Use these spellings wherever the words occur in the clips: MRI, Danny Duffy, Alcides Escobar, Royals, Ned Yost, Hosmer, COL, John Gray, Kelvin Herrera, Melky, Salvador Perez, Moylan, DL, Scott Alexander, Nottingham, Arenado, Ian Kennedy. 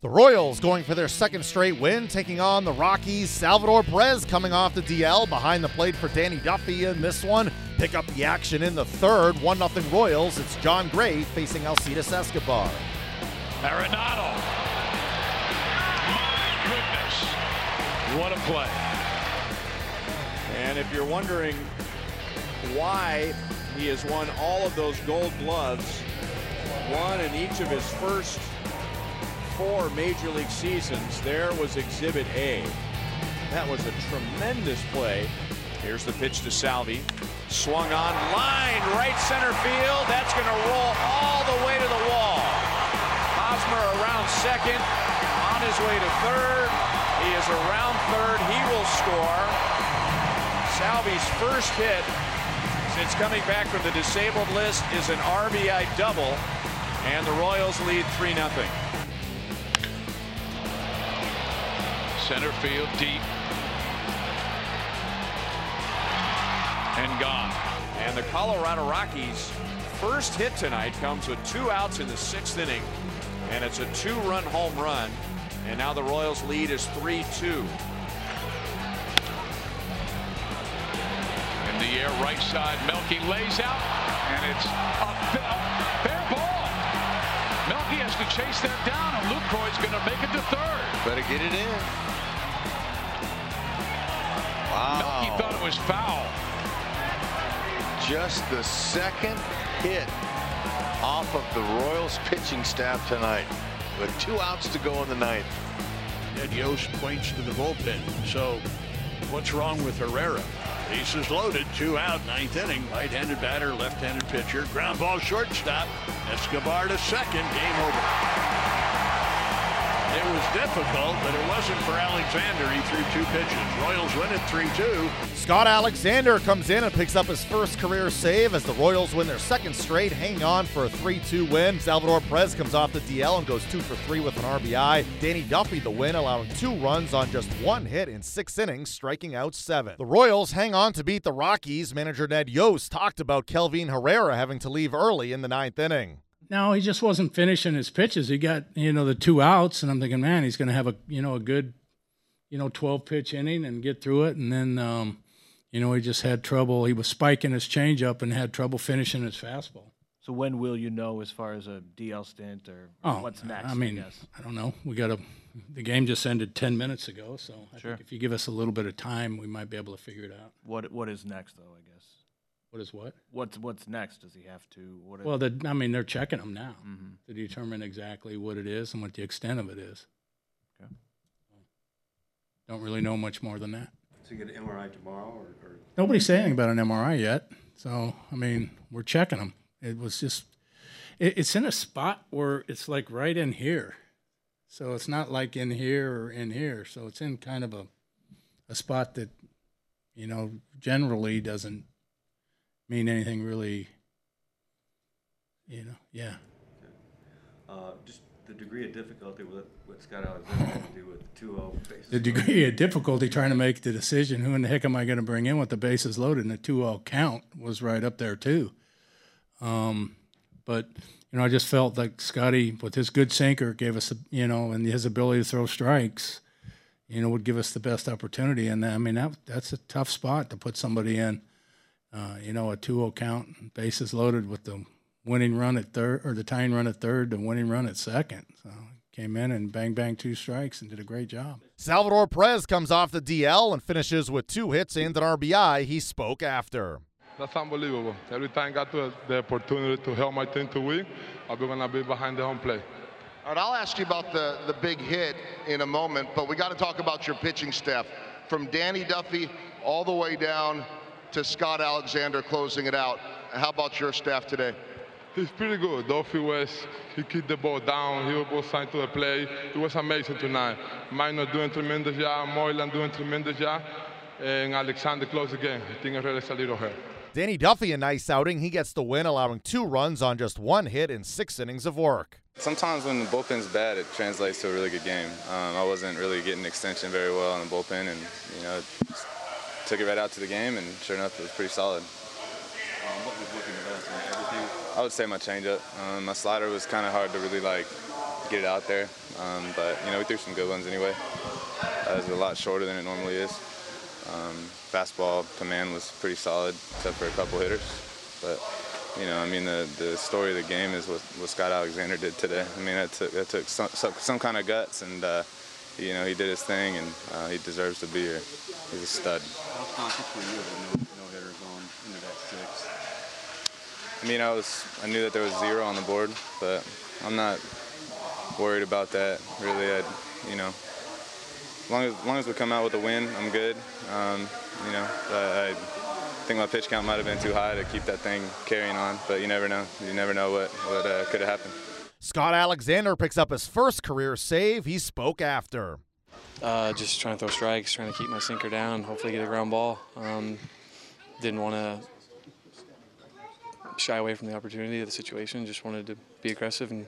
The Royals going for their second straight win, taking on the Rockies. Salvador Perez coming off the DL behind the plate for Danny Duffy in this one. Pick up the action in the third. 1-0 Royals. It's John Gray facing Alcides Escobar. Arenado. My goodness. What a play. And if you're wondering why he has won all of those Gold Gloves, one in each of his first four major league seasons, there was Exhibit A. That was a tremendous play. Here's the pitch to Salvi. Swung on, line right center field. That's going to roll all the way to the wall. Hosmer around second, on his way to third. He is around third. He will score. Salvi's first hit since coming back from the disabled list is an RBI double, and the Royals lead 3-0. Center field deep and gone. And the Colorado Rockies' first hit tonight comes with two outs in the sixth inning, and it's a two-run home run. And now the Royals' lead is 3-2. In the air, right side, Melky lays out, and it's a fair ball. Melky has to chase that down, and Lucroy's going to make it to third. Better get it in. Wow. Melky thought it was foul. Just the second hit off of the Royals pitching staff tonight with two outs to go in the ninth. Ned Yost points to the bullpen. So what's wrong with Herrera? Bases loaded, two out, ninth inning. Right-handed batter, left-handed pitcher. Ground ball shortstop. Escobar to second. Game over. It was difficult, but it wasn't for Alexander. He threw two pitches. Royals win it 3-2. Scott Alexander comes in and picks up his first career save as the Royals win their second straight, hang on for a 3-2 win. Salvador Perez comes off the DL and goes 2 for 3 with an RBI. Danny Duffy the win, allowing 2 runs on just 1 hit in 6 innings, striking out 7. The Royals hang on to beat the Rockies. Manager Ned Yost talked about Kelvin Herrera having to leave early in the 9th inning. No, he just wasn't finishing his pitches. He got, the 2 outs, and I'm thinking, man, he's going to have a, a good, 12-pitch inning and get through it. And then, he just had trouble. He was spiking his changeup and had trouble finishing his fastball. So when will you know as far as a DL stint or what's next? I mean, I don't know. The game just ended 10 minutes ago, so I think if you give us a little bit of time, we might be able to figure it out. What is next, though, I guess? What is what? What's next? Does he have to? Well, they're checking him now to determine exactly what it is and what the extent of it is. Okay. Don't really know much more than that. So you get an MRI tomorrow, or? Nobody's saying anything about an MRI yet. So I mean, we're checking him. It was just, it's in a spot where it's like right in here, so it's not like in here or in here. So it's in kind of a spot that, generally doesn't mean anything really, yeah. Okay. Just the degree of difficulty with what Scott Alexander had to do with the 2-0 bases. The degree of difficulty trying to make the decision, who in the heck am I going to bring in with the bases loaded, and the 2-0 count was right up there too. But, I just felt like Scotty, with his good sinker, gave us, and his ability to throw strikes, would give us the best opportunity. And I mean, that's a tough spot to put somebody in. A 2-0 count, bases loaded with the winning run at third, or the tying run at third, the winning run at second. So came in and bang, bang, 2 strikes and did a great job. Salvador Perez comes off the DL and finishes with 2 hits and an RBI. He spoke after. That's unbelievable. Every time I got the opportunity to help my team to win, I'm going to be behind the home plate. All right, I'll ask you about the big hit in a moment, but we got to talk about your pitching staff. From Danny Duffy all the way down to Scott Alexander closing it out. How about your staff today? He's pretty good. Duffy he kicked the ball down. He was both signed to the play. It was amazing tonight. Minor doing tremendous job. Moylan doing tremendous job. And Alexander closed the game. I think Herrera's a little hurt. Danny Duffy, a nice outing. He gets the win, allowing 2 runs on just 1 hit in 6 innings of work. Sometimes when the bullpen's bad, it translates to a really good game. I wasn't really getting extension very well on the bullpen, and, took it right out to the game, and sure enough, it was pretty solid. What was looking the best? Everything? I would say my changeup. My slider was kind of hard to really get it out there. But, you know, we threw some good ones anyway. It was a lot shorter than it normally is. Fastball command was pretty solid, except for a couple hitters. But, you know, I mean, the story of the game is what Scott Alexander did today. I mean, that took some kind of guts, and, you know, he did his thing, and he deserves to be here. He's a stud. How conscious were you of the no-hitter going into that six? I mean, I knew that there was zero on the board, but I'm not worried about that, really. You know, as long as we come out with a win, I'm good. You know, I think my pitch count might have been too high to keep that thing carrying on, but you never know. You never know what could have happened. Scott Alexander picks up his first career save. He spoke after. Just trying to throw strikes, trying to keep my sinker down, hopefully get a ground ball. Didn't want to shy away from the opportunity of the situation. Just wanted to be aggressive and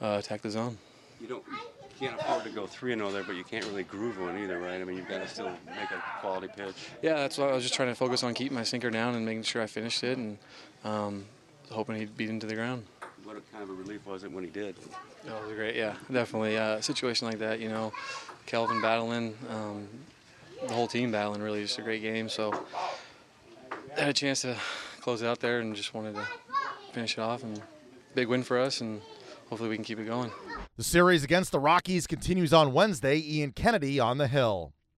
attack the zone. You can't afford to go 3-0 there, but you can't really groove one either, right? I mean, you've got to still make a quality pitch. Yeah, that's what I was just trying to focus on, keeping my sinker down and making sure I finished it, and hoping he'd beat into the ground. What kind of a relief was it when he did? Oh, it was great, yeah, definitely. A situation like that, you know, Kelvin battling, the whole team battling, really, just a great game. So I had a chance to close it out there and just wanted to finish it off. And big win for us, and hopefully we can keep it going. The series against the Rockies continues on Wednesday. Ian Kennedy on the hill.